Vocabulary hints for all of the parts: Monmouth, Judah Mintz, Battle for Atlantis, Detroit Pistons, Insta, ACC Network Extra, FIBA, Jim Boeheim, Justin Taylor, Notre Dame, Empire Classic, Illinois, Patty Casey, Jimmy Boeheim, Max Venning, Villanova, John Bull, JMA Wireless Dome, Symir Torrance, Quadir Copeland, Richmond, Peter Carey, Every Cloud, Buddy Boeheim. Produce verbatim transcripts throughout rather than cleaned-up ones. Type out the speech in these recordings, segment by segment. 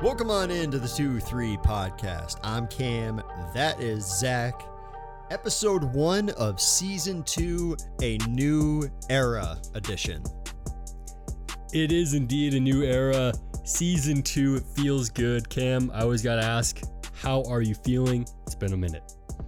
Welcome on into the two three podcast. I'm Cam. That is Zach. Episode one of season two, a new era edition. It is indeed a new era. Season two, it feels good. Cam, I always got to ask, how are you feeling? It's been a minute.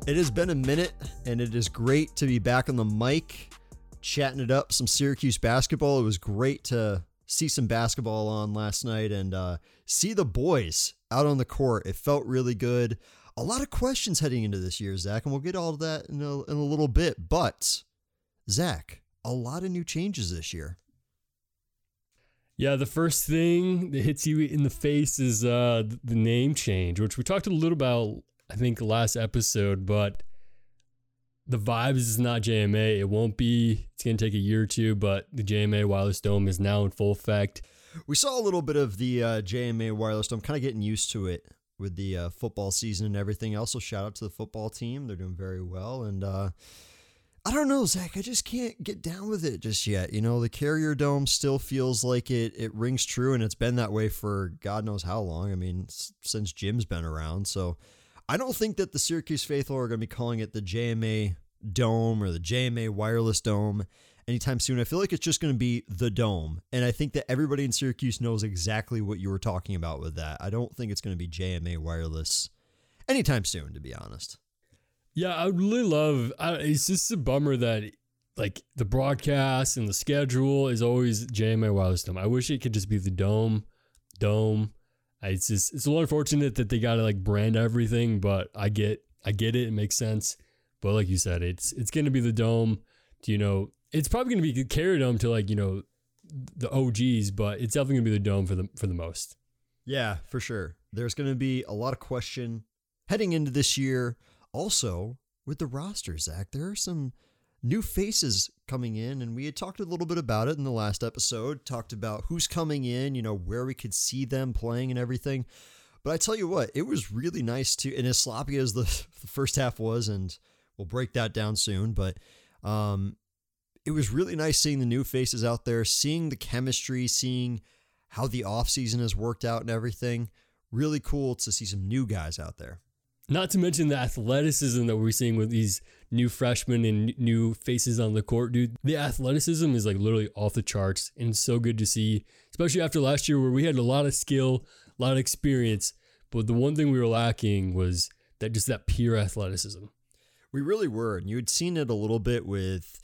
It has been a minute, and it is great to be back on the mic, chatting it up, some Syracuse basketball. It was great to see some basketball on last night and uh, see the boys out on the court. It felt really good. A lot of questions heading into this year, Zach, and we'll get all of that in a, in a little bit. But, Zach, a lot of new changes this year. Yeah, the first thing that hits you in the face is uh, the name change, which we talked a little about, I think, last episode, but the vibes is not J M A. It won't be. It's going to take a year or two, but the J M A Wireless Dome is now in full effect. We saw a little bit of the uh, J M A Wireless Dome, kind of getting used to it with the uh, football season and everything else. So shout out to the football team. They're doing very well. And uh, I don't know, Zach, I just can't get down with it just yet. You know, the Carrier Dome still feels like it, it rings true, and it's been that way for God knows how long. I mean, since Jim's been around, so I don't think that the Syracuse faithful are going to be calling it the J M A Dome or the J M A Wireless Dome anytime soon. I feel like it's just going to be the Dome. And I think that everybody in Syracuse knows exactly what you were talking about with that. I don't think it's going to be J M A Wireless anytime soon, to be honest. Yeah, I really love, I, it's just a bummer that like the broadcast and the schedule is always J M A Wireless Dome. I wish it could just be the Dome, Dome. It's just, it's a little unfortunate that they got to like brand everything, but I get, I get it. It makes sense. But like you said, it's, it's going to be the Dome, you know, it's probably going to be the Carrier Dome to like, you know, the O Gs, but it's definitely gonna be the Dome for the, for the most. Yeah, for sure. There's going to be a lot of question heading into this year. Also with the roster, Zach, there are some new faces coming in, and we had talked a little bit about it in the last episode, talked about who's coming in, you know, where we could see them playing and everything. But I tell you what, it was really nice to, and as sloppy as the, the first half was, and we'll break that down soon, but um, it was really nice seeing the new faces out there, seeing the chemistry, seeing how the offseason has worked out and everything. Really cool to see some new guys out there. Not to mention the athleticism that we're seeing with these new freshmen and new faces on the court, dude. The athleticism is like literally off the charts, and it's so good to see, especially after last year where we had a lot of skill, a lot of experience, but the one thing we were lacking was that just that pure athleticism. We really were, and you had seen it a little bit with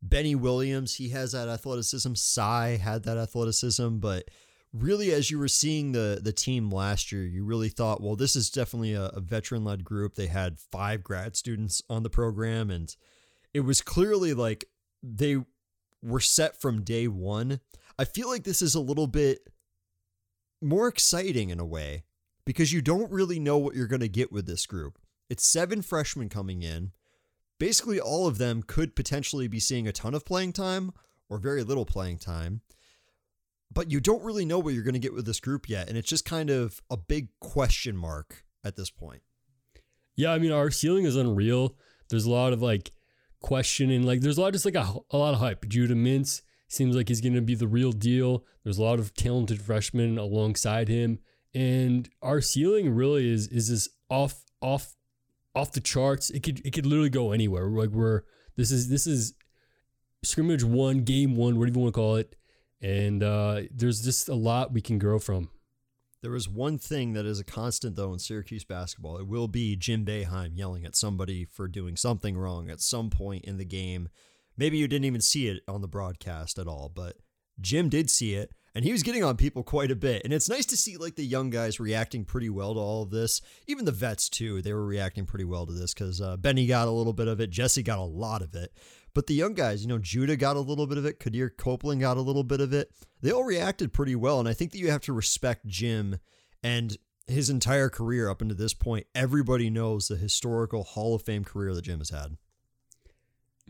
Benny Williams. He has that athleticism. Cy had that athleticism, but really, as you were seeing the the team last year, you really thought, well, this is definitely a, a veteran-led group. They had five grad students on the program, and it was clearly like they were set from day one. I feel like this is a little bit more exciting in a way because you don't really know what you're going to get with this group. It's seven freshmen coming in. Basically, all of them could potentially be seeing a ton of playing time or very little playing time. But you don't really know what you're going to get with this group yet. And it's just kind of a big question mark at this point. Yeah. I mean, our ceiling is unreal. There's a lot of like questioning, like there's a lot of just like a, a lot of hype. Judah Mintz seems like he's going to be the real deal. There's a lot of talented freshmen alongside him. And our ceiling really is, is this off, off, off the charts. It could, it could literally go anywhere. Like we're, this is, this is scrimmage one, game one, whatever you want to call it. And uh, there's just a lot we can grow from. There is one thing that is a constant, though, in Syracuse basketball. It will be Jim Boeheim yelling at somebody for doing something wrong at some point in the game. Maybe you didn't even see it on the broadcast at all, but Jim did see it, and he was getting on people quite a bit. And it's nice to see like the young guys reacting pretty well to all of this. Even the vets, too, they were reacting pretty well to this because uh, Benny got a little bit of it. Jesse got a lot of it. But the young guys, you know, Judah got a little bit of it. Quadir Copeland got a little bit of it. They all reacted pretty well. And I think that you have to respect Jim and his entire career up until this point. Everybody knows the historical Hall of Fame career that Jim has had.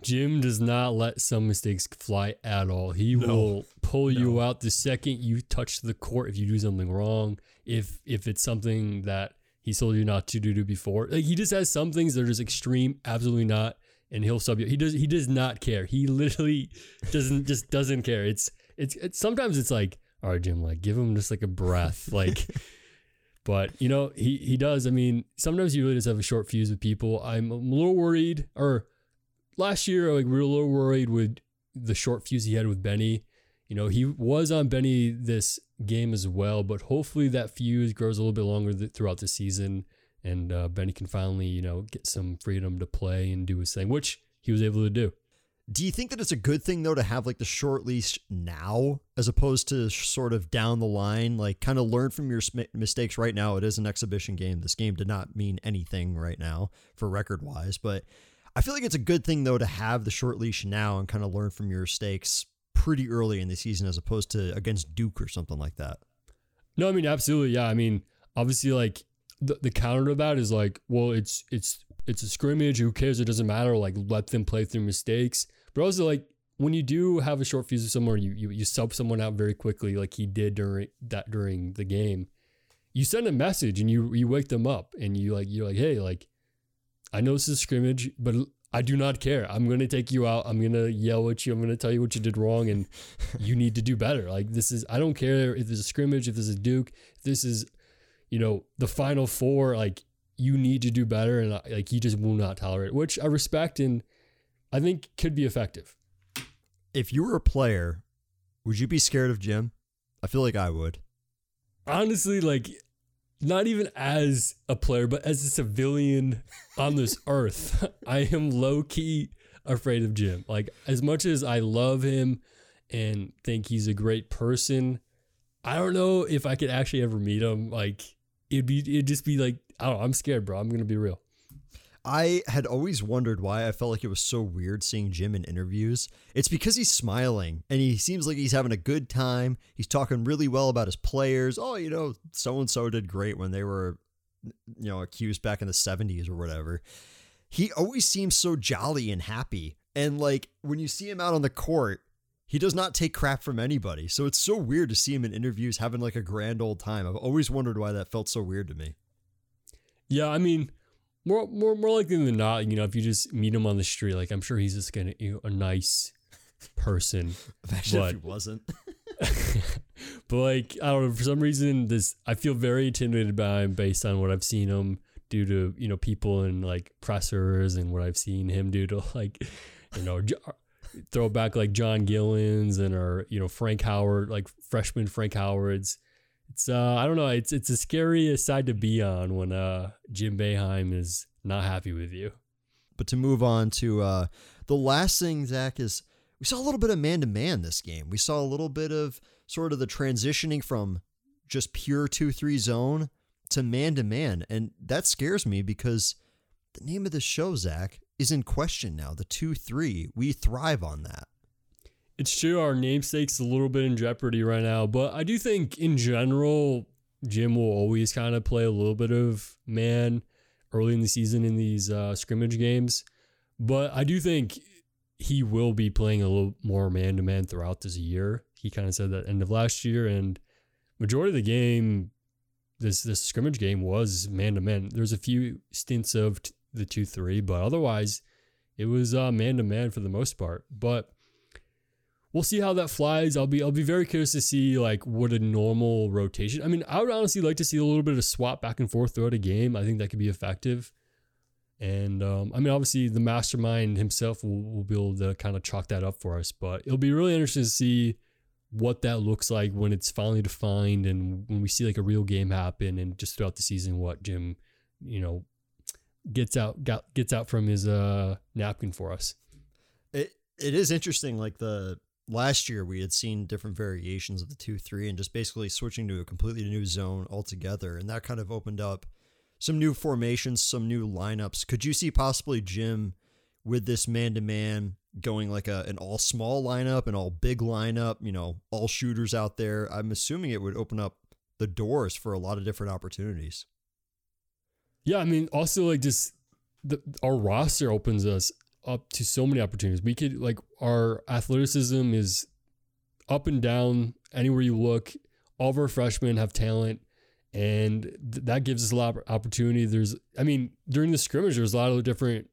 Jim does not let some mistakes fly at all. He no. will pull no. you out the second you touch the court if you do something wrong. If if it's something that he told you not to do before. Like he just has some things that are just extreme, absolutely not. And he'll sub you. He does. He does not care. He literally doesn't. Just doesn't care. It's, it's. It's. Sometimes it's like, all right, Jim. Like, give him just like a breath. Like, But, you know, he, he does. I mean, sometimes you really just have a short fuse with people. I'm a little worried, or last year, like, we were a little worried with the short fuse he had with Benny. You know, he was on Benny this game as well, but hopefully that fuse grows a little bit longer th- throughout the season, and uh, Benny can finally, you know, get some freedom to play and do his thing, which he was able to do. Do you think that it's a good thing, though, to have like the short leash now as opposed to sort of down the line, like kind of learn from your mistakes right now? It is an exhibition game. This game did not mean anything right now for record wise, but I feel like it's a good thing, though, to have the short leash now and kind of learn from your mistakes pretty early in the season as opposed to against Duke or something like that. No, I mean, absolutely. Yeah. I mean, obviously, like the, the counter to that is like, well, it's, it's, it's a scrimmage. Who cares? It doesn't matter. Like, let them play through mistakes. But also, like, when you do have a short fuse with someone, you, you you sub someone out very quickly, like he did during that during the game. You send a message and you you wake them up, and you like you're like, hey, like, I know this is a scrimmage, but I do not care. I'm gonna take you out. I'm gonna yell at you. I'm gonna tell you what you did wrong, and you need to do better. Like, this is I don't care if there's a scrimmage, if there's a Duke, if this is, you know, the Final Four, like. You need to do better, and like he just will not tolerate, which I respect and I think could be effective. If you were a player, would you be scared of Jim? I feel like I would. Honestly, like, not even as a player, but as a civilian on this earth, I am low-key afraid of Jim. Like, as much as I love him and think he's a great person, I don't know if I could actually ever meet him. Like, it'd be it'd just be like, I don't know, I'm scared, bro. I'm going to be real. I had always wondered why I felt like it was so weird seeing Jim in interviews. It's because he's smiling and he seems like he's having a good time. He's talking really well about his players. Oh, you know, so-and-so did great when they were, you know, accused back in the seventies or whatever. He always seems so jolly and happy. And like when you see him out on the court, he does not take crap from anybody. So it's so weird to see him in interviews having like a grand old time. I've always wondered why that felt so weird to me. Yeah, I mean, more more more likely than not, you know, if you just meet him on the street, like, I'm sure he's just gonna, you know, a nice person. Imagine but, if he wasn't. But like, I don't know, for some reason, this I feel very intimidated by him based on what I've seen him do to, you know, people and like pressers, and what I've seen him do to, like, you know, throw back like John Gillens and or, you know, Frank Howard, like freshman Frank Howard's. It's uh, I don't know. It's it's a scary side to be on when uh, Jim Boeheim is not happy with you. But to move on to uh, the last thing, Zach, is we saw a little bit of man-to-man this game. We saw a little bit of sort of the transitioning from just pure two three zone to man-to-man. And that scares me because the name of the show, Zach, is in question now. The two three. We thrive on that. It's true, our namesake's a little bit in jeopardy right now, but I do think in general, Jim will always kind of play a little bit of man early in the season in these uh, scrimmage games. But I do think he will be playing a little more man-to-man throughout this year. He kind of said that end of last year, and majority of the game, this this scrimmage game was man-to-man. There's a few stints of t- the two three, but otherwise, it was uh, man-to-man for the most part. But we'll see how that flies. I'll be I'll be very curious to see like what a normal rotation. I mean, I would honestly like to see a little bit of swap back and forth throughout a game. I think that could be effective. And um, I mean, obviously the mastermind himself will, will be able to kind of chalk that up for us. But it'll be really interesting to see what that looks like when it's finally defined and when we see like a real game happen, and just throughout the season what Jim, you know, gets out got, gets out from his uh, napkin for us. It it is interesting, like the. Last year, we had seen different variations of the two three and just basically switching to a completely new zone altogether. And that kind of opened up some new formations, some new lineups. Could you see possibly Jim with this man-to-man going like a an all-small lineup, an all-big lineup, you know, all shooters out there? I'm assuming it would open up the doors for a lot of different opportunities. Yeah, I mean, also like just the, our roster opens us up to so many opportunities. We could like our athleticism is up and down anywhere you look. All of our freshmen have talent, and th- that gives us a lot of opportunity. There's, I mean, during the scrimmage, there's a lot of different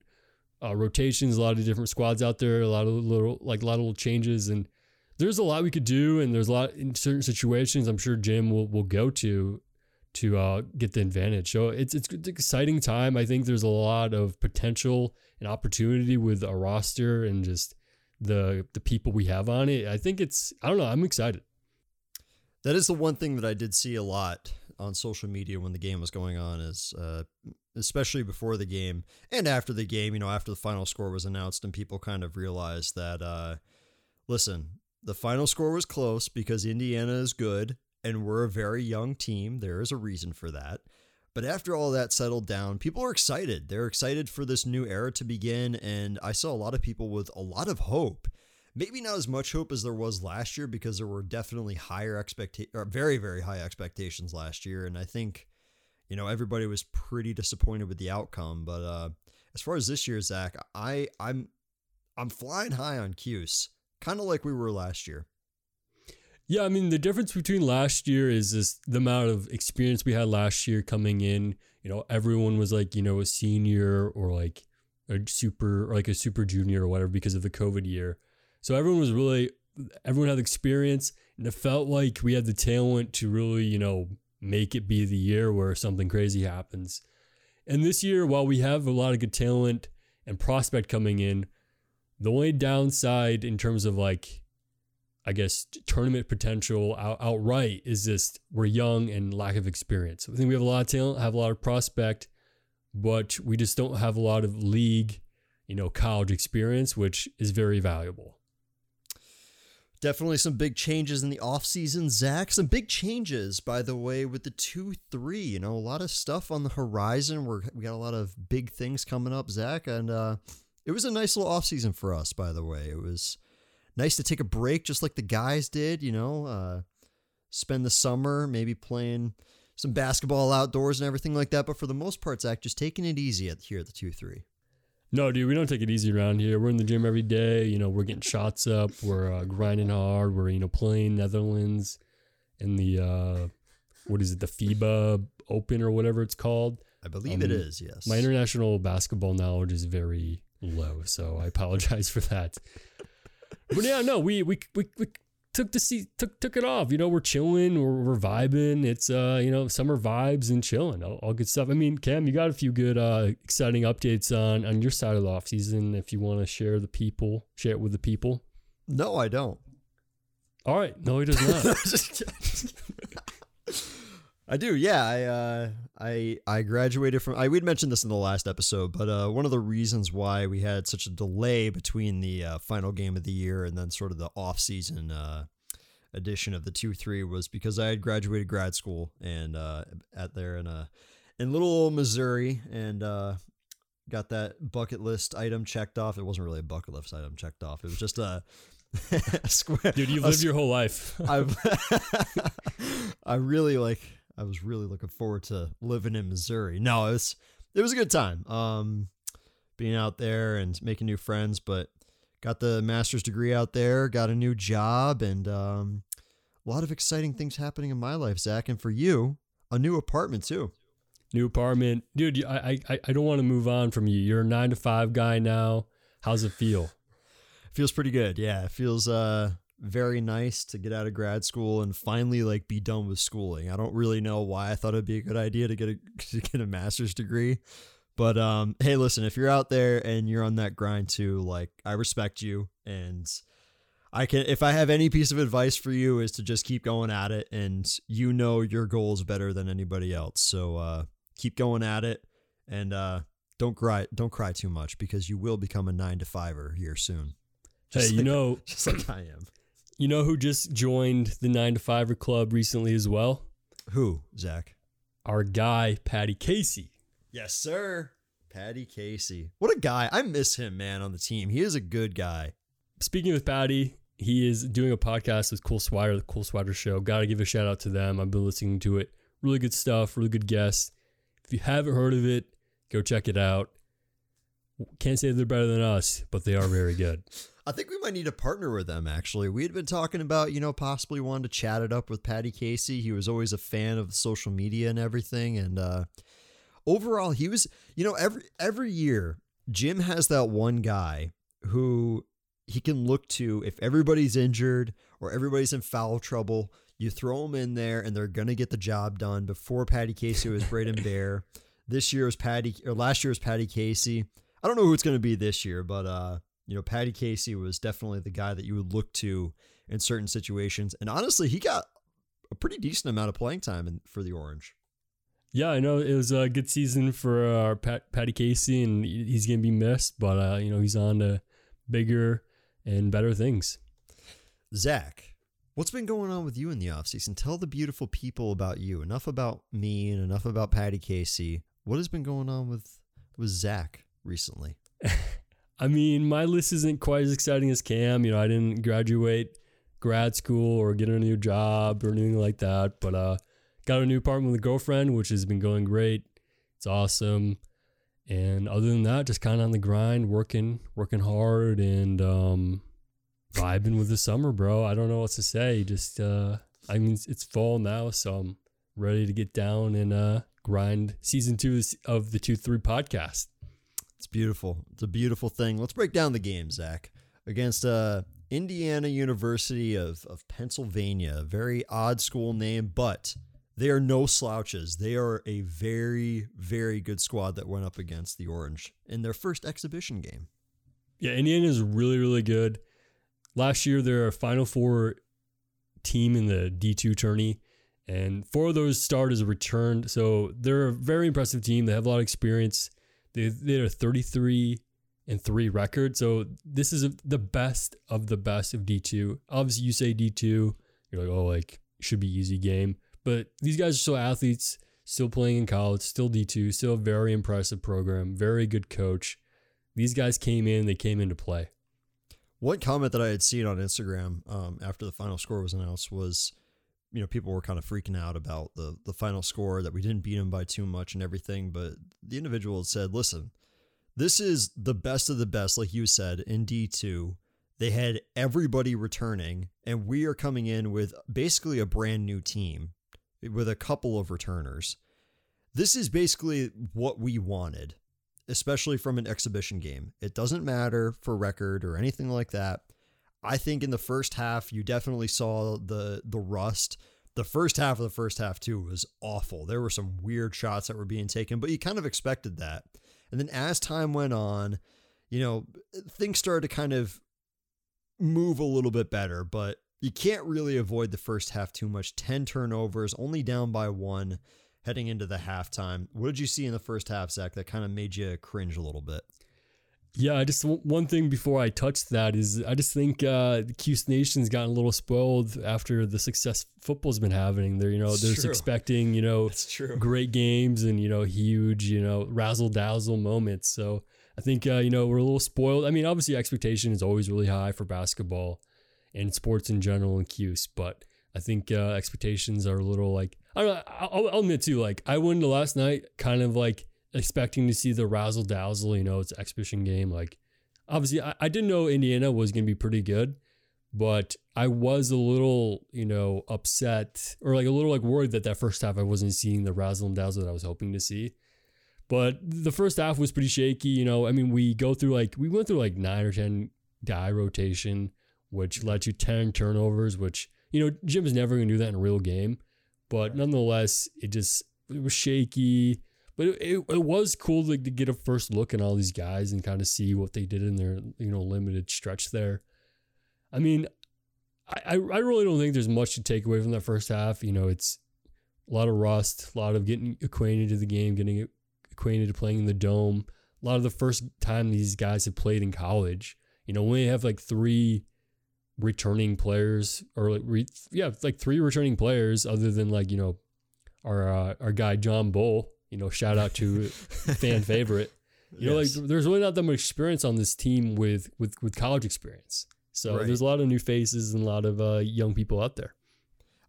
uh, rotations, a lot of different squads out there, a lot of little like a lot of little changes, and there's a lot we could do. And there's a lot in certain situations I'm sure Jim will will go to to uh, get the advantage. So it's, it's it's an exciting time. I think there's a lot of potential and opportunity with a roster and just the the people we have on it. I think it's, I don't know, I'm excited. That is the one thing that I did see a lot on social media when the game was going on, is uh, especially before the game and after the game, you know, after the final score was announced and people kind of realized that, uh, listen, the final score was close because Indiana is good and we're a very young team. There is a reason for that. But after all that settled down, people are excited. They're excited for this new era to begin. And I saw a lot of people with a lot of hope. Maybe not as much hope as there was last year, because there were definitely higher expectations, or very, very high expectations last year. And I think, you know, everybody was pretty disappointed with the outcome. But uh, as far as this year, Zach, I, I'm I'm flying high on Cuse, kind of like we were last year. Yeah, I mean, the difference between last year is this, the amount of experience we had last year coming in. You know, everyone was like, you know, a senior or like a super, or like a super junior or whatever because of the COVID year. So everyone was really, everyone had experience, and it felt like we had the talent to really, you know, make it be the year where something crazy happens. And this year, while we have a lot of good talent and prospect coming in, the only downside in terms of like, I guess, tournament potential out, outright is just we're young and lack of experience. I think we have a lot of talent, have a lot of prospect, but we just don't have a lot of league, you know, college experience, which is very valuable. Definitely some big changes in the offseason, Zach. Some big changes, by the way, with the two three. You know, a lot of stuff on the horizon. We're, we got a lot of big things coming up, Zach. And uh, it was a nice little offseason for us, by the way. It was nice to take a break, just like the guys did, you know, uh, spend the summer maybe playing some basketball outdoors and everything like that. But for the most part, Zach, just taking it easy at, here at the two three. No, dude, we don't take it easy around here. We're in the gym every day. You know, we're getting shots up. We're uh, grinding hard. We're, you know, playing Netherlands in the, uh, what is it, the FIBA Open or whatever it's called. I believe um, it is, yes. My international basketball knowledge is very low, so I apologize for that. But yeah, no, we we we, we took the seat, took took it off. You know, we're chilling, we're, we're vibing. It's uh, you know, summer vibes and chilling, all, all good stuff. I mean, Cam, you got a few good uh, exciting updates on on your side of the offseason. If you want to share the people, share it with the people. No, I don't. All right, no, he does not. I do, yeah. I uh, I I graduated from. I we'd mentioned this in the last episode, but uh, one of the reasons why we had such a delay between the uh, final game of the year and then sort of the off-season uh, edition of the two three was because I had graduated grad school and uh, at there in uh, in little old Missouri, and uh, got that bucket list item checked off. It wasn't really a bucket list item checked off. It was just a. square. Dude, you've lived a, your whole life. I've, I really like. I was really looking forward to living in Missouri. No, it was, it was a good time, um, being out there and making new friends, but got the master's degree out there, got a new job, and um, a lot of exciting things happening in my life, Zach. And for you, a new apartment too. New apartment. Dude, I, I, I don't want to move on from you. You're a nine to five guy now. How's it feel? Feels pretty good. Yeah, it feels... Uh, very nice to get out of grad school and finally like be done with schooling. I don't really know why I thought it'd be a good idea to get a to get a master's degree, but um, hey, listen, if you're out there and you're on that grind too, like I respect you, and I can. If I have any piece of advice for you, is to just keep going at it, and you know your goals better than anybody else. So uh, keep going at it, and uh, don't cry, don't cry too much, because you will become a nine to fiver here soon. Just hey, like, you know, just like I am. You know who just joined the nine to five club recently as well? Who, Zach? Our guy, Patty Casey. Yes, sir. Patty Casey. What a guy. I miss him, man, on the team. He is a good guy. Speaking with Patty, he is doing a podcast with Cole Swider, the Cole Swider Show. Got to give a shout out to them. I've been listening to it. Really good stuff. Really good guests. If you haven't heard of it, go check it out. Can't say they're better than us, but they are very good. I think we might need to partner with them, actually. We had been talking about, you know, possibly wanting to chat it up with Patty Casey. He was always a fan of social media and everything. And uh, overall, he was, you know, every every year, Jim has that one guy who he can look to if everybody's injured or everybody's in foul trouble. You throw them in there, and they're going to get the job done. Before Patty Casey was Braden Bear. This year was Patty, or last year was Patty Casey. I don't know who it's going to be this year, but uh, you know, Patty Casey was definitely the guy that you would look to in certain situations. And honestly, he got a pretty decent amount of playing time in, for the Orange. Yeah, I know it was a good season for uh, our Pat, Patty Casey, and he's going to be missed, but uh, you know, he's on to bigger and better things. Zach, what's been going on with you in the offseason? Tell the beautiful people about you. Enough about me and enough about Patty Casey. What has been going on with, with Zach recently? I mean, my list isn't quite as exciting as Cam. You know, I didn't graduate grad school or get a new job or anything like that, but uh, got a new apartment with a girlfriend, which has been going great. It's awesome. And other than that, just kind of on the grind, working, working hard and um, vibing with the summer, bro. I don't know what to say. Just, uh, I mean, it's fall now, so I'm ready to get down and uh, grind season two of the two three podcast. It's beautiful. It's a beautiful thing. Let's break down the game, Zach. Against uh, Indiana University of, of Pennsylvania, a very odd school name, but they are no slouches. They are a very, very good squad that went up against the Orange in their first exhibition game. Yeah, Indiana is really, really good. Last year, they're a Final Four team in the D two tourney, and four of those starters returned. So they're a very impressive team. They have a lot of experience. They they had a thirty-three and three record. So this is the best of the best of D two. Obviously, you say D two, you're like, oh, like should be easy game. But these guys are still athletes, still playing in college, still D two, still a very impressive program, very good coach. These guys came in, they came into play. One comment that I had seen on Instagram um, after the final score was announced was, you know, people were kind of freaking out about the the final score, that we didn't beat them by too much and everything. But the individual said, listen, this is the best of the best. Like you said, in D two, they had everybody returning, and we are coming in with basically a brand new team with a couple of returners. This is basically what we wanted, especially from an exhibition game. It doesn't matter for record or anything like that. I think in the first half, you definitely saw the the rust. The first half of the first half, too, was awful. There were some weird shots that were being taken, but you kind of expected that. And then as time went on, you know, things started to kind of move a little bit better, but you can't really avoid the first half too much. ten turnovers, only down by one heading into the halftime. What did you see in the first half, Zach, that kind of made you cringe a little bit? Yeah, I just one thing before I touch that is I just think uh, the Cuse Nation's gotten a little spoiled after the success football's been having. They're you know it's they're just expecting you know great games and you know huge you know razzle dazzle moments. So I think uh, you know we're a little spoiled. I mean, obviously expectation is always really high for basketball and sports in general in Cuse, but I think uh, expectations are a little like I don't know, I'll, I'll admit too. Like I went into last night kind of like expecting to see the razzle dazzle, you know, it's an exhibition game. Like, obviously, I, I didn't know Indiana was going to be pretty good, but I was a little, you know, upset or like a little like worried that that first half I wasn't seeing the razzle and dazzle that I was hoping to see. But the first half was pretty shaky, you know. I mean, we go through like, we went through like nine or ten guy rotation, which led to ten turnovers, which, you know, Jim's never going to do that in a real game. But nonetheless, it just, it was shaky. But it, it, it was cool to, to get a first look at all these guys and kind of see what they did in their, you know, limited stretch there. I mean, I, I really don't think there's much to take away from that first half. You know, it's a lot of rust, a lot of getting acquainted to the game, getting acquainted to playing in the dome. A lot of the first time these guys have played in college. You know, when they have like three returning players or like, re, yeah, like three returning players other than like, you know, our, uh, our guy, John Bull. You know, shout out to fan favorite. You yes. know, like there's really not that much experience on this team with with, with college experience. So right. There's a lot of new faces and a lot of uh, young people out there.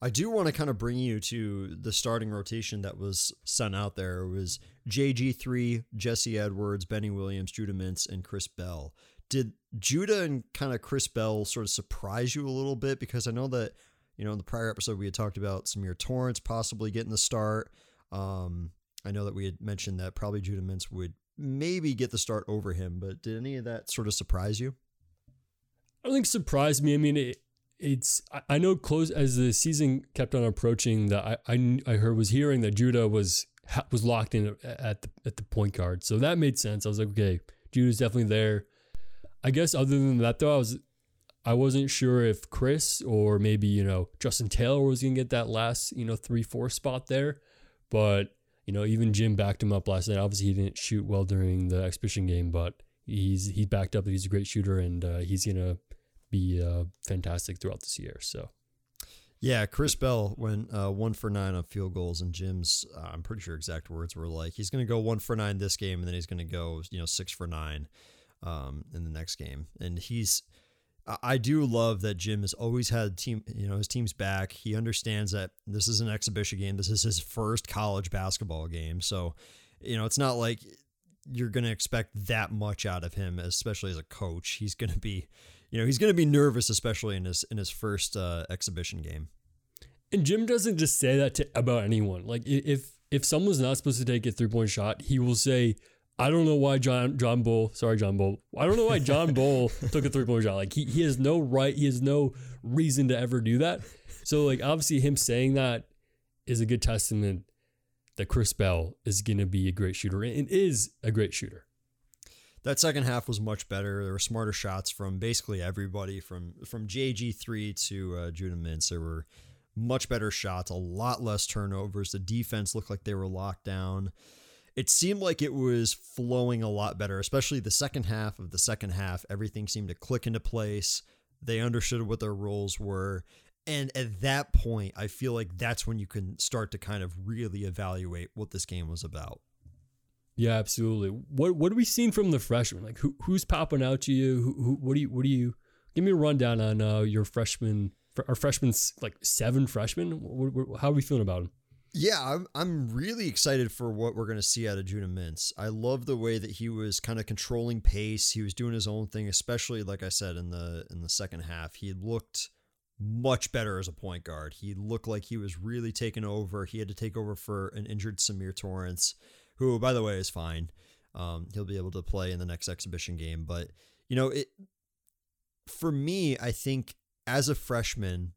I do want to kind of bring you to the starting rotation that was sent out there. It was J G three, Jesse Edwards, Benny Williams, Judah Mintz, and Chris Bell. Did Judah and kind of Chris Bell sort of surprise you a little bit? Because I know that, you know, in the prior episode we had talked about Symir Torrance possibly getting the start. Um I know that we had mentioned that probably Judah Mintz would maybe get the start over him, but did any of that sort of surprise you? I don't think it surprised me. I mean, it, it's, I know close as the season kept on approaching, that I, I I heard was hearing that Judah was was locked in at the at the point guard, so that made sense. I was like, okay, Judah's definitely there. I guess other than that though, I was I wasn't sure if Chris or maybe you know Justin Taylor was gonna get that last you know three four spot there, but you know even Jim backed him up last night. Obviously he didn't shoot well during the exhibition game, but he's he backed up that he's a great shooter and uh, he's gonna. be uh, fantastic throughout this year. So, yeah, Chris Bell went uh, one for nine on field goals, and Jim's, uh, I'm pretty sure exact words were like, he's going to go one for nine this game, and then he's going to go, you know, six for nine um, in the next game. And he's, I do love that Jim has always had team, you know, his team's back. He understands that this is an exhibition game. This is his first college basketball game. So, you know, it's not like you're going to expect that much out of him, especially as a coach. He's going to be, you know, he's going to be nervous, especially in his, in his first uh, exhibition game. And Jim doesn't just say that to, about anyone. Like if, if someone's not supposed to take a three point shot, he will say, I don't know why John, John Bull, sorry, John Bull. I don't know why John Bull took a three point shot. Like he, he has no right. He has no reason to ever do that. So like, obviously him saying that is a good testament that Chris Bell is going to be a great shooter and is a great shooter. That second half was much better. There were smarter shots from basically everybody, from from J G three to uh, Judah Mintz. There were much better shots, a lot less turnovers. The defense looked like they were locked down. It seemed like it was flowing a lot better, especially the second half of the second half. Everything seemed to click into place. They understood what their roles were. And at that point, I feel like that's when you can start to kind of really evaluate what this game was about. Yeah, absolutely. What what are we seeing from the freshmen? Like who who's popping out to you? Who, who what do you what do you give me a rundown on uh, your freshman our freshmen like seven freshmen? What, what, how are we feeling about them? Yeah, I'm I'm really excited for what we're going to see out of Judah Mintz. I love the way that he was kind of controlling pace. He was doing his own thing, especially like I said in the in the second half. He looked much better as a point guard. He looked like he was really taking over. He had to take over for an injured Symir Torrance, who, by the way, is fine. Um, he'll be able to play in the next exhibition game. But, you know, it for me, I think as a freshman,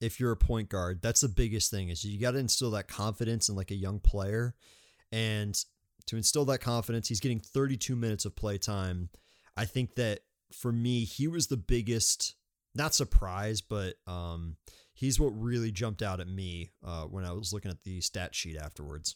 if you're a point guard, that's the biggest thing is you got to instill that confidence in like a young player. And to instill that confidence, he's getting thirty-two minutes of play time. I think that for me, he was the biggest, not surprise, but um, he's what really jumped out at me uh, when I was looking at the stat sheet afterwards.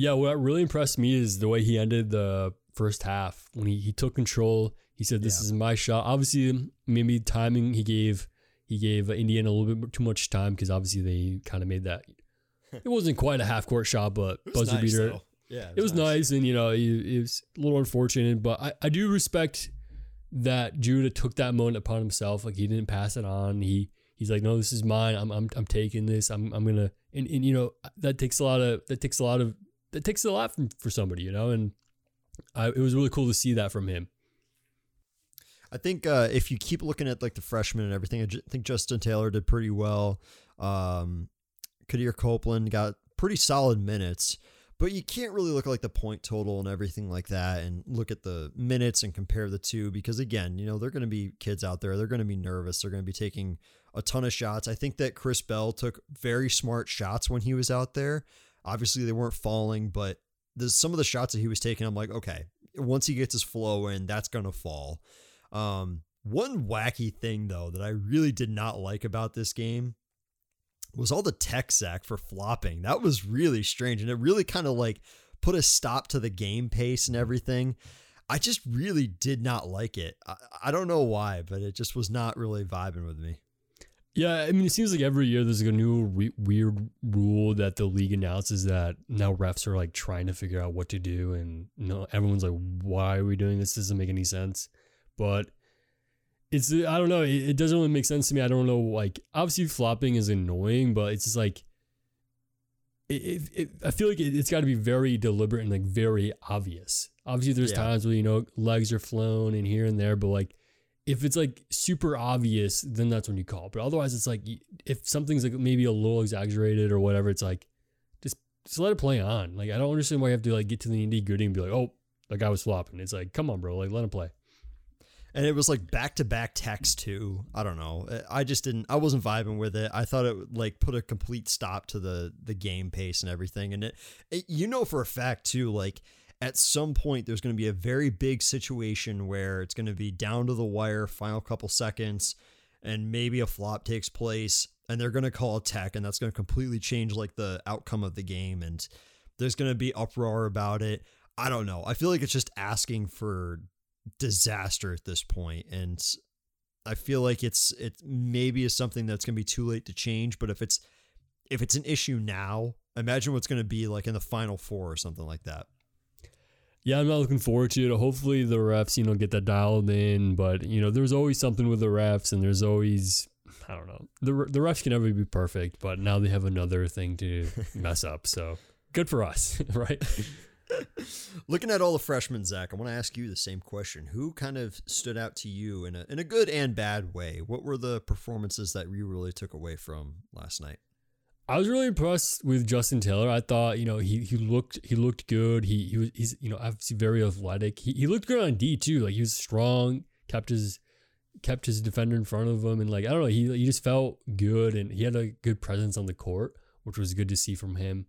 Yeah, what really impressed me is the way he ended the first half when he, he took control. He said, "This yeah. is my shot." Obviously, maybe timing he gave he gave Indiana a little bit too much time because obviously they kind of made that. It wasn't quite a half court shot, but buzzer nice, beater. Though. Yeah, it was, it was nice. nice, and you know it, it was a little unfortunate, but I, I do respect that Judah took that moment upon himself. Like he didn't pass it on. He he's like, "No, this is mine. I'm I'm I'm taking this. I'm I'm gonna." And and you know that takes a lot of that takes a lot of. That takes a lot from, for somebody, you know, and I, it was really cool to see that from him. I think uh, if you keep looking at like the freshmen and everything, I ju- think Justin Taylor did pretty well. Um, Quadir Copeland got pretty solid minutes, but you can't really look at like the point total and everything like that and look at the minutes and compare the two because, again, you know, they're going to be kids out there. They're going to be nervous. They're going to be taking a ton of shots. I think that Chris Bell took very smart shots when he was out there. Obviously, they weren't falling, but there's some of the shots that he was taking. I'm like, okay, once he gets his flow in, that's going to fall. Um, one wacky thing, though, that I really did not like about this game was all the tech sack for flopping. That was really strange. And it really kind of like put a stop to the game pace and everything. I just really did not like it. I, I don't know why, but it just was not really vibing with me. Yeah, I mean, it seems like every year there's like a new re- weird rule that the league announces that now refs are like trying to figure out what to do, and you know, everyone's like, "Why are we doing this? This doesn't make any sense." But it's I don't know. It, it doesn't really make sense to me. I don't know. Like, obviously, flopping is annoying, but it's just like, it. it, it I feel like it, it's got to be very deliberate and like very obvious. Obviously, there's yeah. times where you know legs are flown and here and there, but like. If it's like super obvious, then that's when you call. But otherwise, it's like if something's like maybe a little exaggerated or whatever, it's like just just let it play on. Like I don't understand why you have to like get to the nitty gritty and be like, "Oh, that guy was flopping." It's like, come on, bro, like let him play. And it was like back to back texts too. I don't know. I just didn't, I wasn't vibing with it. I thought it would like put a complete stop to the, the game pace and everything. And it, it, you know, for a fact too, like at some point there's going to be a very big situation where it's going to be down to the wire, final couple seconds, and maybe a flop takes place and they're going to call a tech, and that's going to completely change like the outcome of the game. And there's going to be uproar about it. I don't know. I feel like it's just asking for disaster at this point, and I feel like it's it maybe is something that's going to be too late to change. But if it's if it's an issue now, imagine what's going to be like in the Final Four or something like that. Yeah, I'm not looking forward to it. Hopefully the refs, you know, get that dialed in. But you know, there's always something with the refs, and there's always, I don't know. The the refs can never be perfect, but now they have another thing to mess up. So good for us, right? Looking at all the freshmen, Zach, I want to ask you the same question. Who kind of stood out to you in a in a good and bad way? What were the performances that you really took away from last night? I was really impressed with Justin Taylor. I thought, you know, he he looked he looked good. He he was he's you know obviously very athletic. He he looked good on D too. Like he was strong, kept his kept his defender in front of him, and like I don't know, he he just felt good, and he had a good presence on the court, which was good to see from him.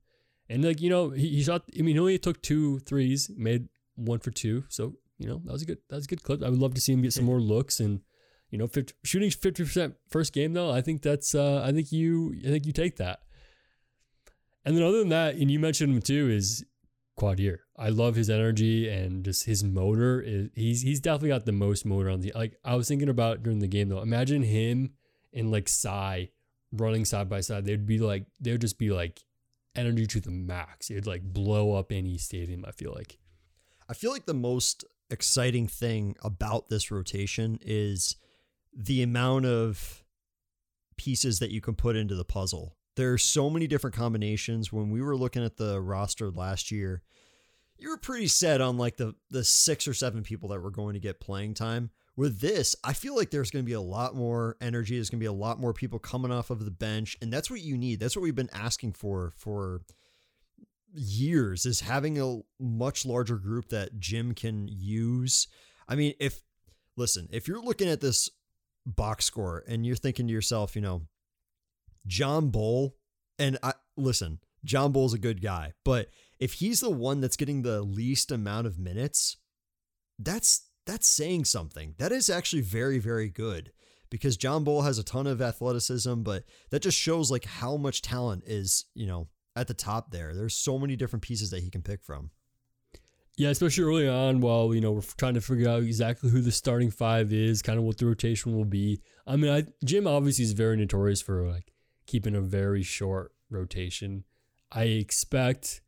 And, like, you know, he, he shot, I mean, he only took two threes, made one for two. So, you know, that was a good, that was a good clip. I would love to see him get some more looks and, you know, fifty, shooting fifty percent first game though. I think that's, uh, I think you, I think you take that. And then other than that, and you mentioned him too, is Quadir. I love his energy and just his motor. Is, he's, he's definitely got the most motor on the, like I was thinking about during the game though. Imagine him and like Sai running side by side. They'd be like, they would just be like, energy to the max. It'd like blow up any stadium. I feel like I feel like the most exciting thing about this rotation is the amount of pieces that you can put into the puzzle. There are so many different combinations. When we were looking at the roster last year, you were pretty set on like the the six or seven people that were going to get playing time. With this, I feel like there's going to be a lot more energy. There's going to be a lot more people coming off of the bench. And that's what you need. That's what we've been asking for for years, is having a much larger group that Jim can use. I mean, if, listen, if you're looking at this box score and you're thinking to yourself, you know, John Bull, and I listen, John Bull's a good guy, but if he's the one that's getting the least amount of minutes, that's, That's saying something. That is actually very, very good, because John Bull has a ton of athleticism, but that just shows like how much talent is, you know, at the top there. There's so many different pieces that he can pick from. Yeah, especially early on while, you know, we're trying to figure out exactly who the starting five is, kind of what the rotation will be. I mean, I, Jim obviously is very notorious for like keeping a very short rotation. I expect,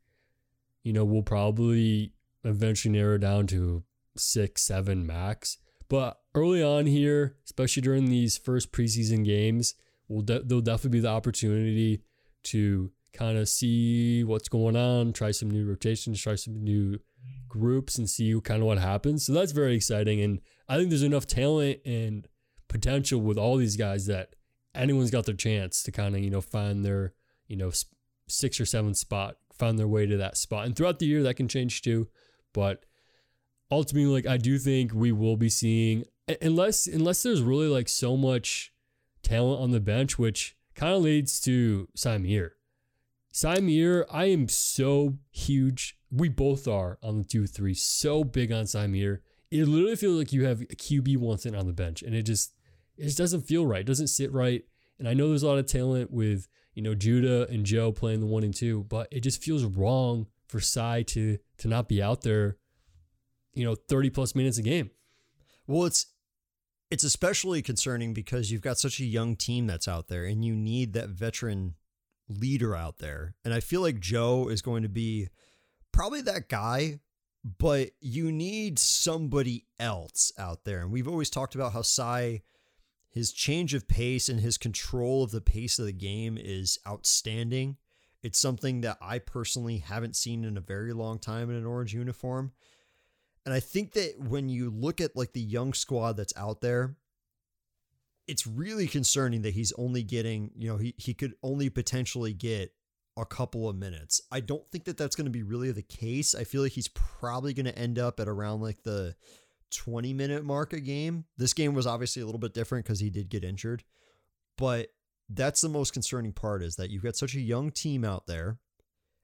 you know, we'll probably eventually narrow down to six, seven max. But early on here, especially during these first preseason games, we'll de- there'll definitely be the opportunity to kind of see what's going on, try some new rotations, try some new groups, and see kind of what happens. So that's very exciting. And I think there's enough talent and potential with all these guys that anyone's got their chance to kind of, you know, find their, you know, six or seven spot, find their way to that spot. And throughout the year, that can change too. But ultimately, like I do think we will be seeing, unless unless there's really like so much talent on the bench, which kind of leads to Symir. Symir, I am so huge. We both are on the two three, so big on Symir. It literally feels like you have a Q B one sitting on the bench, and it just it just doesn't feel right. It doesn't sit right. And I know there's a lot of talent with, you know, Judah and Joe playing the one and two, but it just feels wrong for Sai to to not be out there, you know, thirty plus minutes a game. Well, it's, it's especially concerning because you've got such a young team that's out there, and you need that veteran leader out there. And I feel like Joe is going to be probably that guy, but you need somebody else out there. And we've always talked about how Sai, his change of pace and his control of the pace of the game is outstanding. It's something that I personally haven't seen in a very long time in an orange uniform. And I think that when you look at like the young squad that's out there, it's really concerning that he's only getting, you know, he, he could only potentially get a couple of minutes. I don't think that that's going to be really the case. I feel like he's probably going to end up at around like the twenty minute mark a game. This game was obviously a little bit different because he did get injured, but that's the most concerning part, is that you've got such a young team out there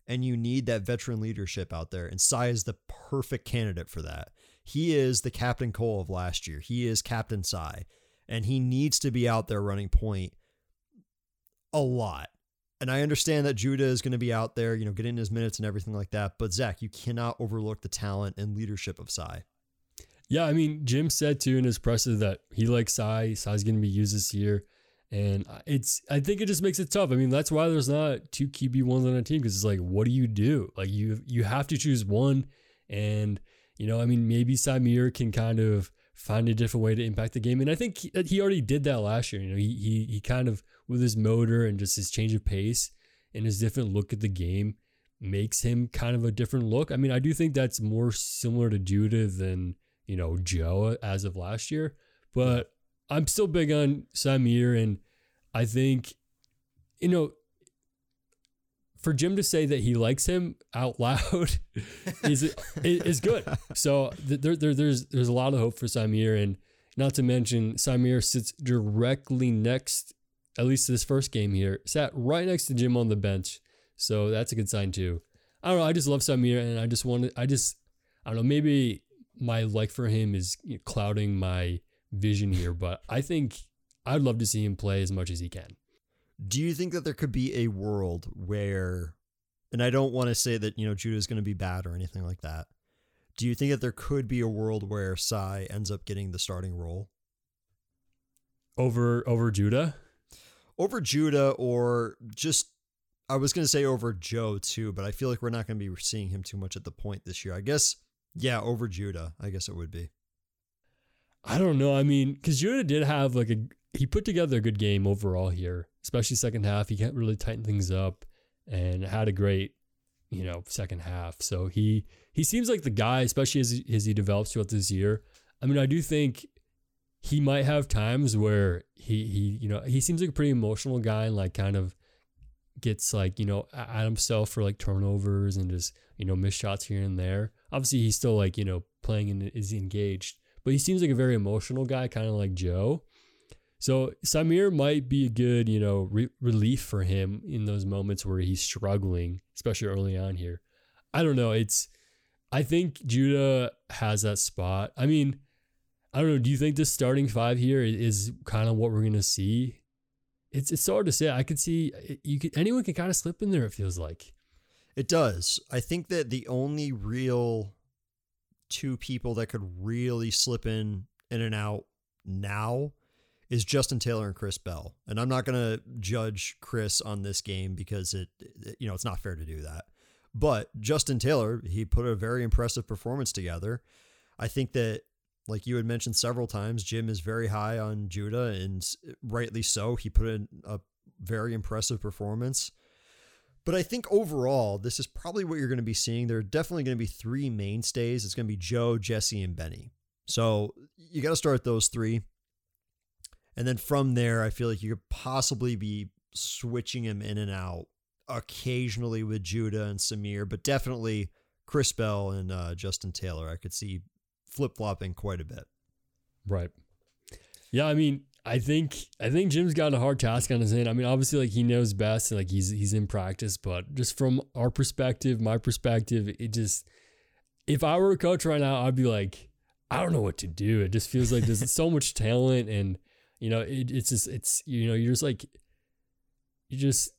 and you need that veteran leadership out there. And Sy is the perfect candidate for that. He is the Captain Cole of last year. He is Captain Sy, and he needs to be out there running point a lot. And I understand that Judah is going to be out there, you know, getting his minutes and everything like that. But Zach, you cannot overlook the talent and leadership of Sy. Yeah, I mean, Jim said too in his presser that he likes Sy. Sy's going to be used this year, and it's. I think it just makes it tough. I mean, that's why there's not two Q B ones on a team, because it's like, what do you do? Like you, you have to choose one, and you know, I mean, maybe Symir can kind of find a different way to impact the game. And I think he, he already did that last year. You know, he he he kind of, with his motor and just his change of pace and his different look at the game, makes him kind of a different look. I mean, I do think that's more similar to Judah than, you know, Joe as of last year, but I'm still big on Symir. And I think, you know, for Jim to say that he likes him out loud is is good. So there, there there's there's a lot of hope for Symir, and not to mention Symir sits directly next, at least this first game here, sat right next to Jim on the bench. So that's a good sign too. I don't know. I just love Symir, and I just want to, I just, I don't know, maybe my like for him is clouding my vision here, but I think I'd love to see him play as much as he can. Do you think that there could be a world where, and I don't want to say that, you know, Judah is going to be bad or anything like that. Do you think that there could be a world where Sy ends up getting the starting role? Over, over Judah? Over Judah, or just, I was going to say over Joe too, but I feel like we're not going to be seeing him too much at the point this year. I guess, yeah, over Judah, I guess it would be. I don't know. I mean, because Judah did have like a, he put together a good game overall here, especially second half. He can't really tighten things up and had a great, you know, second half. So he, he seems like the guy, especially as, as he develops throughout this year. I mean, I do think he might have times where he, he, you know, he seems like a pretty emotional guy, and like kind of gets like, you know, at himself for like turnovers and just, you know, missed shots here and there. Obviously he's still like, you know, playing and is engaged, but he seems like a very emotional guy, kind of like Joe. So Symir might be a good, you know, re- relief for him in those moments where he's struggling, especially early on here. I don't know. It's, I think Judah has that spot. I mean, I don't know. Do you think this starting five here is kind of what we're going to see? It's it's hard to say. I could see you could anyone can kind of slip in there, it feels like. It does. I think that the only real two people that could really slip in in and out now is Justin Taylor and Chris Bell. And I'm not going to judge Chris on this game because it, it you know, it's not fair to do that. But Justin Taylor, he put a very impressive performance together. I think that, like you had mentioned several times, Jim is very high on Judah, and rightly so. He put in a very impressive performance. But I think overall, this is probably what you're going to be seeing. There are definitely going to be three mainstays. It's going to be Joe, Jesse, and Benny. So you got to start those three. And then from there, I feel like you could possibly be switching him in and out occasionally with Judah and Symir, but definitely Chris Bell and uh, Justin Taylor. I could see flip-flopping quite a bit. Right. Yeah, I mean, I think I think Jim's got a hard task on his hand. I mean, obviously, like, he knows best, and like he's he's in practice, but just from our perspective, my perspective, it just, if I were a coach right now, I'd be like, I don't know what to do. It just feels like there's so much talent, and you know, it, it's just it's you know, you're just like you just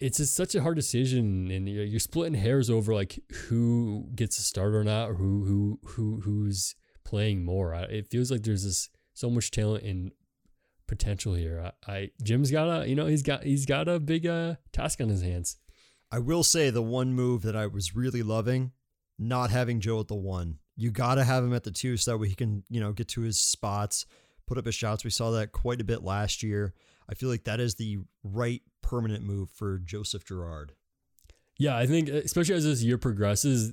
it's just such a hard decision, and you're, you're splitting hairs over like who gets a start or not, or who who who who's playing more. It feels like there's this so much talent and potential here. I, I Jim's got a you know he's got he's got a big uh, task on his hands. I will say the one move that I was really loving, not having Joe at the one. You got to have him at the two so that way he can you know get to his spots, put up his shots. We saw that quite a bit last year. I feel like that is the right permanent move for Joseph Girard. Yeah, I think especially as this year progresses,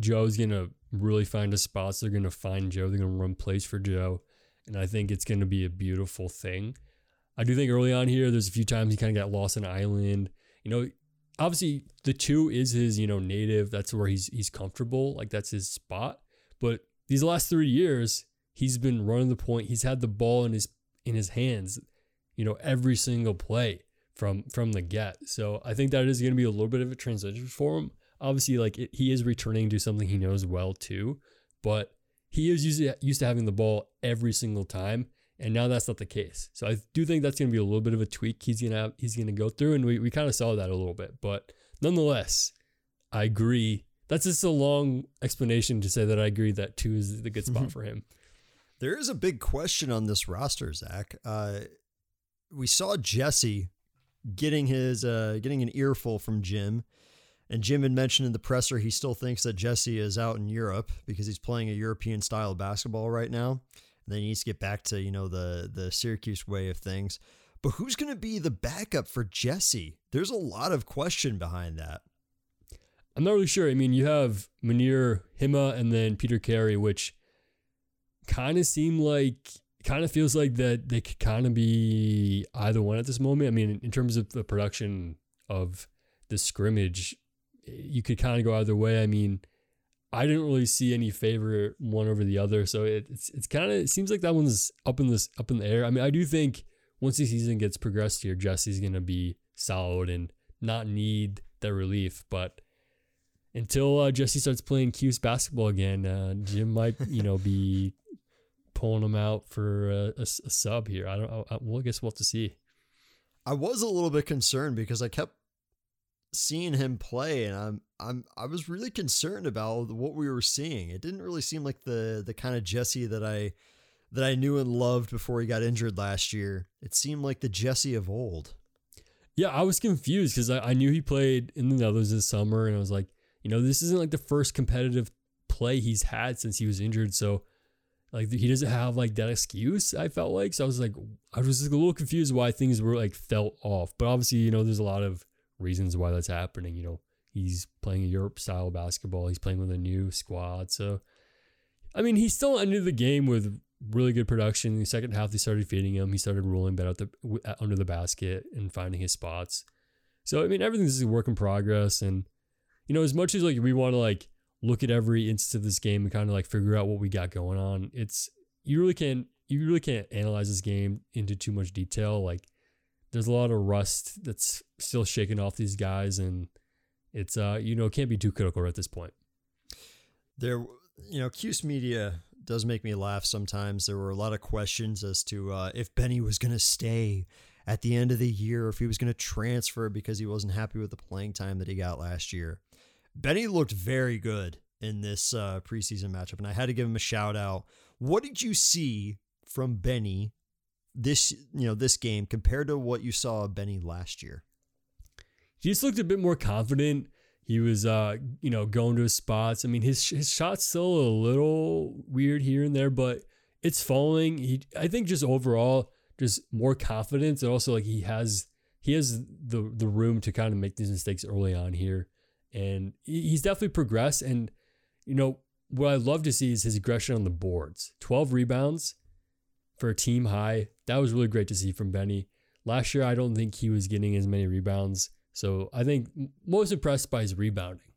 Joe's gonna really find his spots. They're gonna find Joe. They're gonna run plays for Joe, and I think it's gonna be a beautiful thing. I do think early on here, there's a few times he kind of got lost in Island. You know, obviously the two is his you know native. That's where he's he's comfortable. Like that's his spot. But these last three years, He's been running the point. He's had the ball in his in his hands, you know, every single play from from the get. So I think that is going to be a little bit of a transition for him. Obviously, like it, he is returning to something he knows well too, but he is usually used to having the ball every single time, and now that's not the case. So I do think that's going to be a little bit of a tweak he's going to have, he's going to go through, and we we kind of saw that a little bit, but nonetheless, I agree. That's just a long explanation to say that I agree that two is the good spot mm-hmm. for him. There is a big question on this roster, Zach. Uh, we saw Jesse getting his uh, getting an earful from Jim. And Jim had mentioned in the presser he still thinks that Jesse is out in Europe because he's playing a European style of basketball right now. And then he needs to get back to, you know, the, the Syracuse way of things. But who's going to be the backup for Jesse? There's a lot of question behind that. I'm not really sure. I mean, you have Munir Hima and then Peter Carey, which kind of seem like, kind of feels like that they could kind of be either one at this moment. I mean, in terms of the production of the scrimmage, you could kind of go either way. I mean, I didn't really see any favorite one over the other, so it, it's it's kind of it seems like that one's up in this up in the air. I mean, I do think once the season gets progressed here, Jesse's gonna be solid and not need that relief. But until uh, Jesse starts playing Cuse basketball again, uh, Jim might you know be pulling him out for a, a, a sub here. I don't. I, I, well, I guess we'll have to see. I was a little bit concerned because I kept seeing him play, and I'm I'm I was really concerned about what we were seeing. It didn't really seem like the the kind of Jesse that I that I knew and loved before he got injured last year. It seemed like the Jesse of old. Yeah, I was confused because I, I knew he played in the Netherlands this summer, and I was like, you know, this isn't like the first competitive play he's had since he was injured. So like he doesn't have like that excuse, I felt like. So I was like I was just a little confused why things were like felt off. But obviously, you know, there's a lot of reasons why that's happening. You know, he's playing Europe style basketball. He's playing with a new squad. So, I mean, he still ended the game with really good production. In the second half, they started feeding him. He started rolling better at the, under the basket and finding his spots. So, I mean, everything's a work in progress. And, you know, as much as like we want to like look at every instance of this game and kind of like figure out what we got going on, it's you really can't you really can't analyze this game into too much detail. Like, there's a lot of rust that's still shaking off these guys, and it's, uh, you know, can't be too critical at this point. There, you know, Cuse Media does make me laugh sometimes. There were a lot of questions as to uh, if Benny was going to stay at the end of the year, if he was going to transfer because he wasn't happy with the playing time that he got last year. Benny looked very good in this uh, preseason matchup, and I had to give him a shout out. What did you see from Benny this, you know, this game compared to what you saw of Benny last year? He just looked a bit more confident. He was, uh, you know, going to his spots. I mean, his his shot's still a little weird here and there, but it's falling. He, I think, just overall, just more confidence, and also like he has he has the the room to kind of make these mistakes early on here, and he's definitely progressed. And you know what I love to see is his aggression on the boards. twelve rebounds for a team high. That was really great to see from Benny. Last year, I don't think he was getting as many rebounds. So I think most impressed by his rebounding.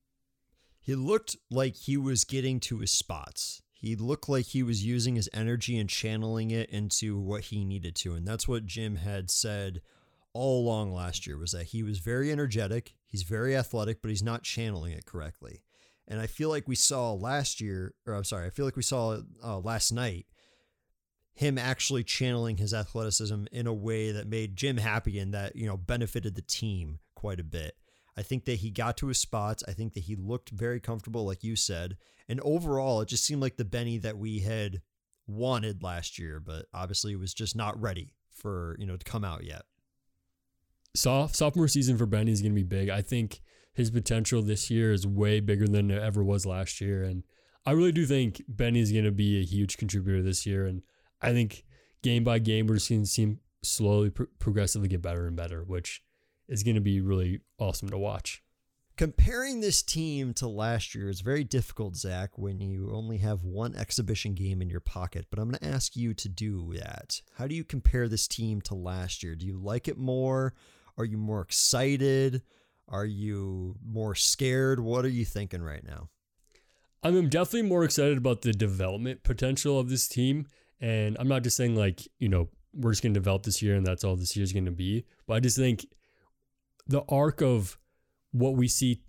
He looked like he was getting to his spots. He looked like he was using his energy and channeling it into what he needed to. And that's what Jim had said all along last year, was that he was very energetic. He's very athletic, but he's not channeling it correctly. And I feel like we saw last year, or I'm sorry, I feel like we saw uh, last night, him actually channeling his athleticism in a way that made Jim happy and that, you know, benefited the team quite a bit. I think that he got to his spots. I think that he looked very comfortable, like you said. And overall, it just seemed like the Benny that we had wanted last year, but obviously was just not ready for, you know, to come out yet. Soft, sophomore season for Benny is going to be big. I think his potential this year is way bigger than it ever was last year. And I really do think Benny is going to be a huge contributor this year. And I think game by game, we're just going to see him slowly, pro- progressively get better and better, which is going to be really awesome to watch. Comparing this team to last year is very difficult, Zach, when you only have one exhibition game in your pocket. But I'm going to ask you to do that. How do you compare this team to last year? Do you like it more? Are you more excited? Are you more scared? What are you thinking right now? I'm definitely more excited about the development potential of this team. And I'm not just saying like, you know, we're just going to develop this year and that's all this year is going to be. But I just think the arc of what we see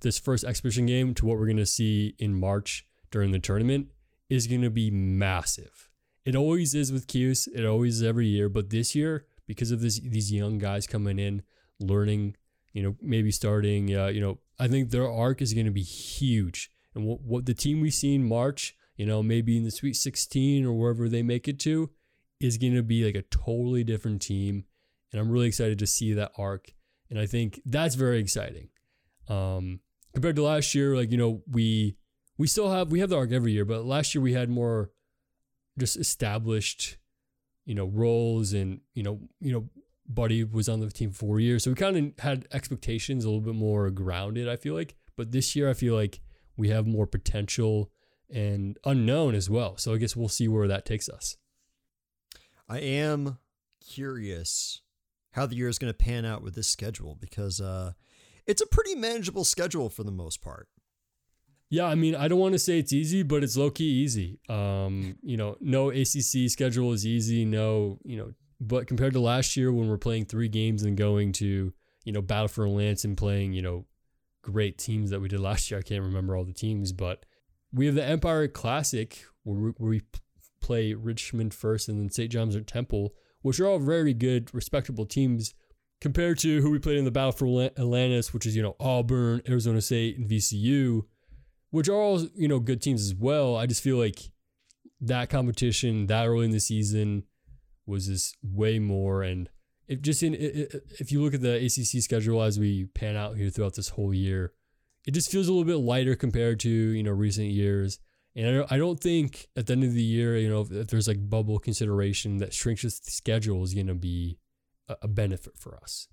this first exhibition game to what we're going to see in March during the tournament is going to be massive. It always is with Cuse. It always is every year. But this year, because of this, these young guys coming in, learning, you know, maybe starting, uh, you know, I think their arc is going to be huge. And what, what the team we see in March, you know, maybe in the Sweet sixteen or wherever they make it to, is going to be like a totally different team. And I'm really excited to see that arc. And I think that's very exciting. Um, compared to last year, like, you know, we we still have, we have the arc every year, but last year we had more just established, you know, roles and, you know, you know, Buddy was on the team four years. So we kind of had expectations a little bit more grounded, I feel like. But this year, I feel like we have more potential and unknown as well. So I guess we'll see where that takes us. I am curious how the year is going to pan out with this schedule because uh, it's a pretty manageable schedule for the most part. Yeah, I mean, I don't want to say it's easy, but it's low-key easy. Um, you know, no A C C schedule is easy. No, you know, but compared to last year when we're playing three games and going to, you know, Battle for Atlantis and playing, you know, great teams that we did last year. I can't remember all the teams, but we have the Empire Classic where we play Richmond first and then Saint John's or Temple, which are all very good, respectable teams compared to who we played in the Battle for Atlantis, which is, you know, Auburn, Arizona State, and V C U. Which are all, you know, good teams as well. I just feel like that competition that early in the season was just way more. And if just in if you look at the A C C schedule as we pan out here throughout this whole year, it just feels a little bit lighter compared to, you know, recent years. And I don't think at the end of the year, you know, if there's like bubble consideration that shrinks the schedule is going to be a benefit for us.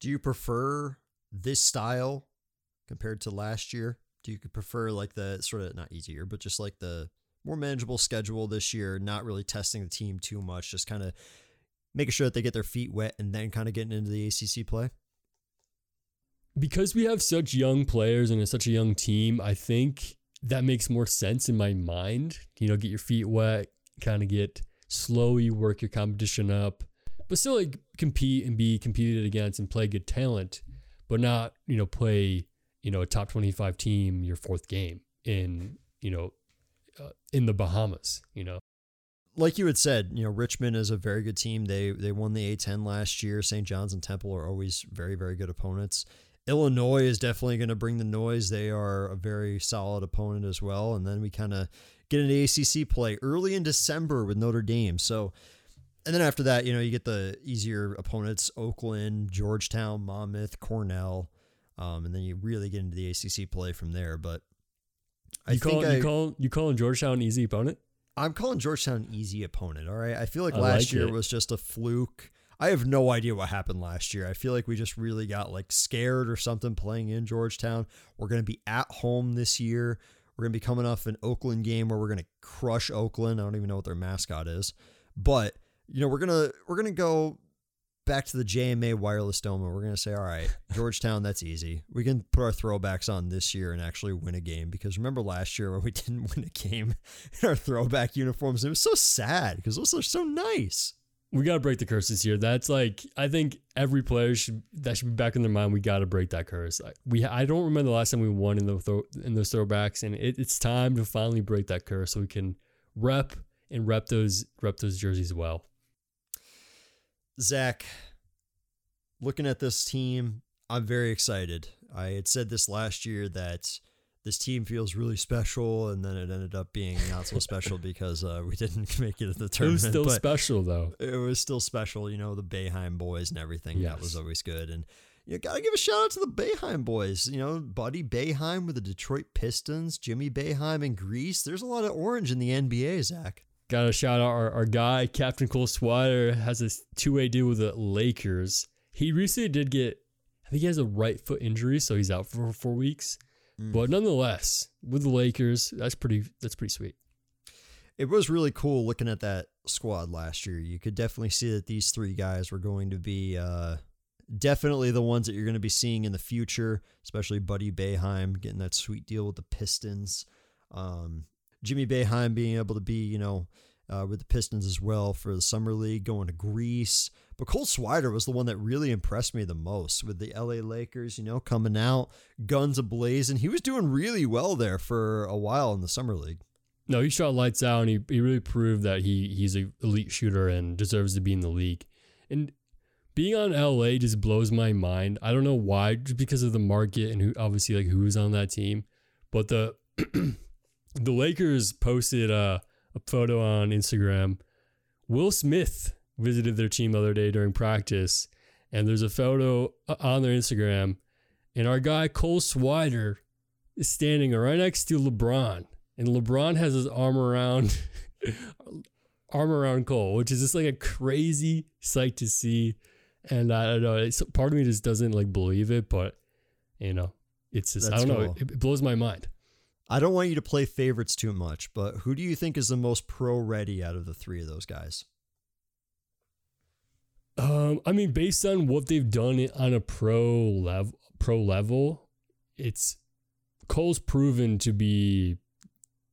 Do you prefer this style compared to last year? Do you prefer like the sort of not easier, but just like the more manageable schedule this year, not really testing the team too much, just kind of making sure that they get their feet wet and then kind of getting into the A C C play? Because we have such young players and it's such a young team, I think that makes more sense in my mind. You know, get your feet wet, kind of get slowly work your competition up, but still like compete and be competed against and play good talent, but not, you know, play you know, a top twenty-five team, your fourth game in, you know, uh, in the Bahamas, you know. Like you had said, you know, Richmond is a very good team. They they won the A ten last year. Saint John's and Temple are always very, very good opponents. Illinois is definitely going to bring the noise. They are a very solid opponent as well. And then we kind of get into A C C play early in December with Notre Dame. So, and then after that, you know, you get the easier opponents, Oakland, Georgetown, Monmouth, Cornell. Um, and then you really get into the A C C play from there. But I you call, think I, you call you calling Georgetown an easy opponent? I'm calling Georgetown an easy opponent. All right. I feel like I last like year it. was just a fluke. I have no idea what happened last year. I feel like we just really got like scared or something playing in Georgetown. We're going to be at home this year. We're going to be coming off an Oakland game where we're going to crush Oakland. I don't even know what their mascot is, but you know, we're going to, we're going to go back to the J M A Wireless Dome, and we're going to say, all right, Georgetown, that's easy. We can put our throwbacks on this year and actually win a game, because remember last year when we didn't win a game in our throwback uniforms? It was so sad because those are so nice. We got to break the curse this year. That's like, I think every player should, that should be back in their mind. We got to break that curse. We, I don't remember the last time we won in, the throw, in those throwbacks, and it, it's time to finally break that curse so we can rep and rep those, rep those jerseys well. Zach, looking at this team, I'm very excited. I had said this last year that this team feels really special, and then it ended up being not so special because uh, we didn't make it at the tournament. It was still but special, though. It was still special, you know, the Boeheim boys and everything. Yes. That was always good. And you got to give a shout out to the Boeheim boys. You know, Buddy Boeheim with the Detroit Pistons, Jimmy Boeheim in Greece. There's a lot of orange in the N B A, Zach. Got to shout out our, our guy, Captain Cole Swider, has this two-way deal with the Lakers. He recently did get, I think he has a right foot injury, so he's out for four weeks. Mm. But nonetheless, with the Lakers, that's pretty that's pretty sweet. It was really cool looking at that squad last year. You could definitely see that these three guys were going to be uh, definitely the ones that you're going to be seeing in the future, especially Buddy Boeheim getting that sweet deal with the Pistons. Um, Jimmy Boeheim being able to be, you know, uh, with the Pistons as well for the summer league, going to Greece. But Cole Swider was the one that really impressed me the most with the L A Lakers, you know, coming out, guns ablazing. He was doing really well there for a while in the summer league. No, he shot lights out, and he, he really proved that he he's an elite shooter and deserves to be in the league. And being on L A just blows my mind. I don't know why, just because of the market and who obviously like who's on that team. But the the Lakers posted a, a photo on Instagram. Will Smith visited their team the other day during practice, and there's a photo on their Instagram, and our guy Cole Swider is standing right next to LeBron. And LeBron has his arm around arm around Cole, which is just like a crazy sight to see. And I don't know, it's, part of me just doesn't like believe it, but you know, it's just, That's I don't cool. know, it, it blows my mind. I don't want you to play favorites too much, but who do you think is the most pro-ready out of the three of those guys? Um, I mean, based on what they've done on a pro level, pro level, it's Cole's proven to be,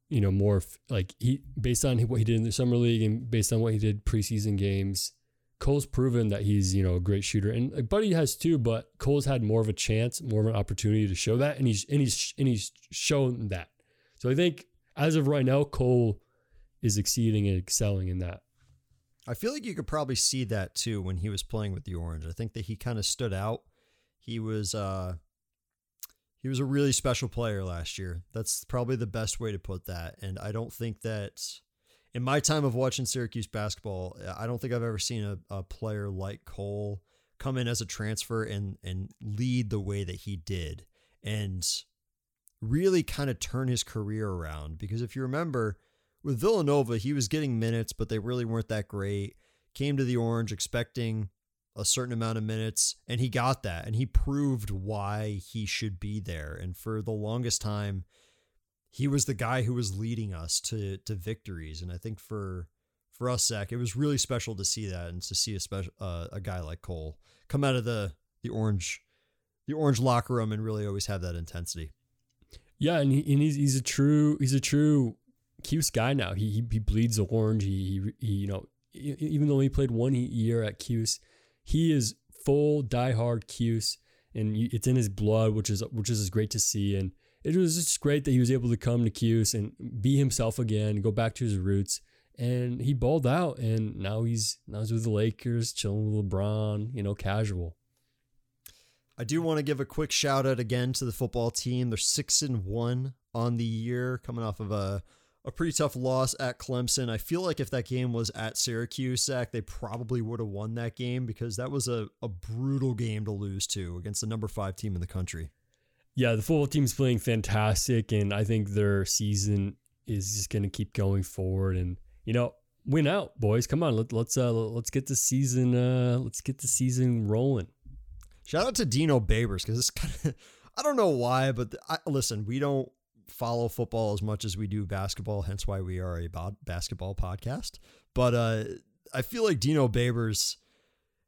you know, more like he, based on what he did in the summer league and based on what he did preseason games, Cole's proven that he's, you know, a great shooter. And like Buddy has too, but Cole's had more of a chance, more of an opportunity to show that. And he's, and he's, and he's shown that. So I think as of right now, Cole is exceeding and excelling in that. I feel like you could probably see that too when he was playing with the Orange. I think that he kind of stood out. He was, uh, He was a really special player last year. That's probably the best way to put that. And I don't think that in my time of watching Syracuse basketball, I don't think I've ever seen a, a player like Cole come in as a transfer and, and lead the way that he did and really kind of turn his career around. Because if you remember with Villanova, he was getting minutes, but they really weren't that great. Came to the Orange expecting a certain amount of minutes, and he got that, and he proved why he should be there. And for the longest time, he was the guy who was leading us to, to victories. And I think for, for us, Zach, it was really special to see that and to see a special, uh, a guy like Cole come out of the, the orange, the orange locker room and really always have that intensity. Yeah. And, he, and he's, he's a true, he's a true Cuse guy. Now he, he, he bleeds the orange. He, he, you know, even though he played one year at Cuse, he is full diehard Cuse, and it's in his blood, which is which is great to see. And it was just great that he was able to come to Cuse and be himself again, go back to his roots. And he balled out, and now he's now he's with the Lakers, chilling with LeBron, you know, casual. I do want to give a quick shout out again to the football team. They're six and one on the year, coming off of a. A pretty tough loss at Clemson. I feel like if that game was at Syracuse, Zach, they probably would have won that game because that was a, a brutal game to lose to against the number five team in the country. Yeah, the football team's playing fantastic, and I think their season is just going to keep going forward. And you know, win out, boys! Come on, let, let's uh, let's get the season uh, let's get the season rolling. Shout out to Dino Babers because it's kind of I don't know why, but the, I, listen, we don't. Follow football as much as we do basketball, hence why we are a basketball podcast. But uh, I feel like Dino Babers,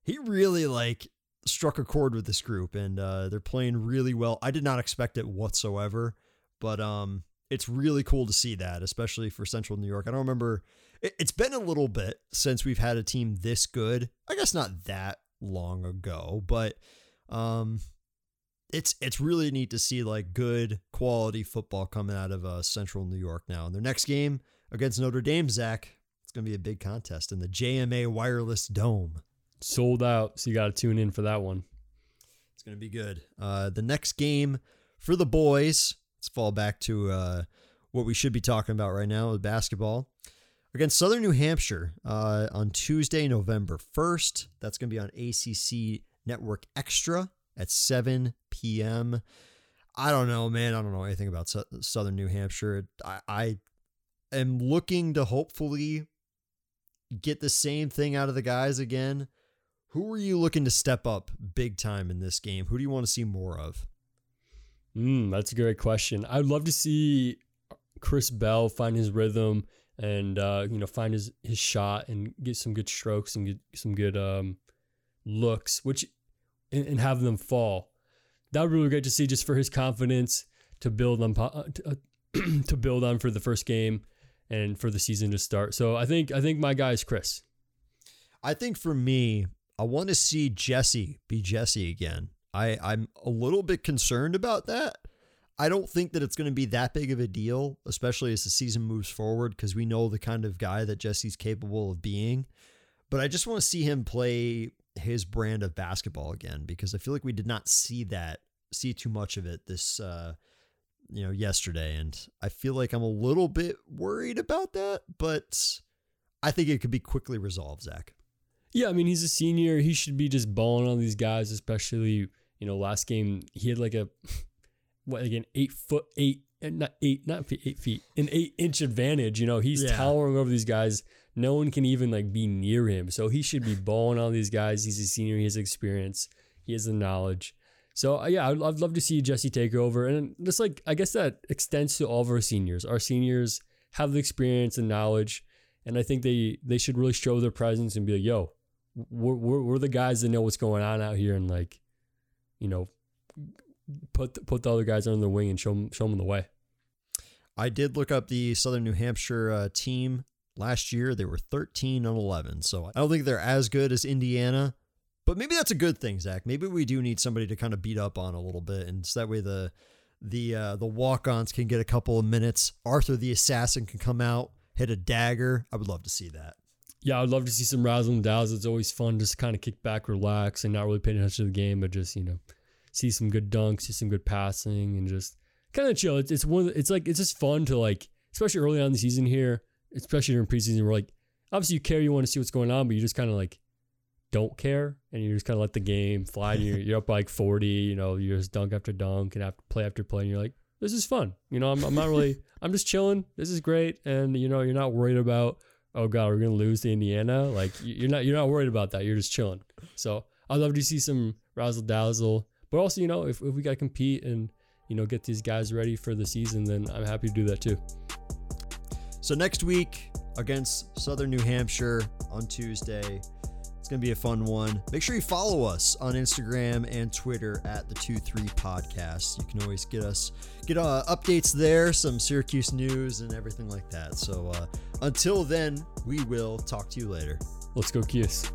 he really like struck a chord with this group, and uh, they're playing really well. I did not expect it whatsoever, but um, it's really cool to see that, especially for Central New York. I don't remember. It, it's been a little bit since we've had a team this good. I guess not that long ago, but um. It's it's really neat to see like good quality football coming out of uh, Central New York now. And their next game against Notre Dame, Zach, it's going to be a big contest in the J M A Wireless Dome. Sold out, so you got to tune in for that one. It's going to be good. Uh, the next game for the boys, let's fall back to uh, what we should be talking about right now with basketball. Against Southern New Hampshire uh, on Tuesday, November first. That's going to be on A C C Network Extra. At seven p.m. I don't know, man. I don't know anything about Southern New Hampshire. I, I am looking to hopefully get the same thing out of the guys again. Who are you looking to step up big time in this game? Who do you want to see more of? Mm, that's a great question. I'd love to see Chris Bell find his rhythm and uh, you know find his, his shot and get some good strokes and get some good um, looks, which and, and have them fall. That would be really great to see, just for his confidence to build on to, uh, to build on for the first game and for the season to start. So I think I think my guy is Chris. I think for me, I want to see Jesse be Jesse again. I, I'm a little bit concerned about that. I don't think that it's going to be that big of a deal, especially as the season moves forward, because we know the kind of guy that Jesse's capable of being. But I just want to see him play his brand of basketball again, because I feel like we did not see that, see too much of it this, uh, you know, yesterday. And I feel like I'm a little bit worried about that, but I think it could be quickly resolved, Zach. Yeah, I mean, he's a senior. He should be just balling on these guys, especially, you know, last game he had like a... What, like an eight foot eight, not eight, not eight feet, an eight inch advantage. You know, he's yeah. towering over these guys. No one can even like be near him. So he should be balling on these guys. He's a senior. He has experience. He has the knowledge. So uh, yeah, I'd, I'd love to see Jesse take over. And just like, I guess that extends to all of our seniors. Our seniors have the experience and knowledge. And I think they, they should really show their presence and be like, yo, we're, we're, we're the guys that know what's going on out here. And like, you know, Put the, put the other guys under the wing and show them, show them the way. I did look up the Southern New Hampshire uh, team last year. They were thirteen and eleven, so I don't think they're as good as Indiana, but maybe that's a good thing, Zach. Maybe we do need somebody to kind of beat up on a little bit, and so that way the the uh, the walk-ons can get a couple of minutes. Arthur the Assassin can come out, hit a dagger. I would love to see that. Yeah, I would love to see some razzle and dazzle. It's always fun just kind of kick back, relax, and not really paying attention to the game, but just, you know, see some good dunks, see some good passing, and just kind of chill. It's, it's one. Of the, it's like it's just fun to like, especially early on in the season here, especially during preseason. We're like, obviously you care, you want to see what's going on, but you just kind of like don't care, and you just kind of let the game fly. And you're, you're up by like forty. You know, you just dunk after dunk and after play after play, and you're like, this is fun. You know, I'm, I'm not really. I'm just chilling. This is great, and you know, you're not worried about, oh god, we're gonna lose to Indiana. Like you're not. You're not worried about that. You're just chilling. So I'd love to see some razzle dazzle. But also, you know, if, if we got to compete and, you know, get these guys ready for the season, then I'm happy to do that too. So next week against Southern New Hampshire on Tuesday, it's going to be a fun one. Make sure you follow us on Instagram and Twitter at the two three podcast. You can always get us, get uh, updates there, some Syracuse news and everything like that. So uh, until then, we will talk to you later. Let's go Cuse.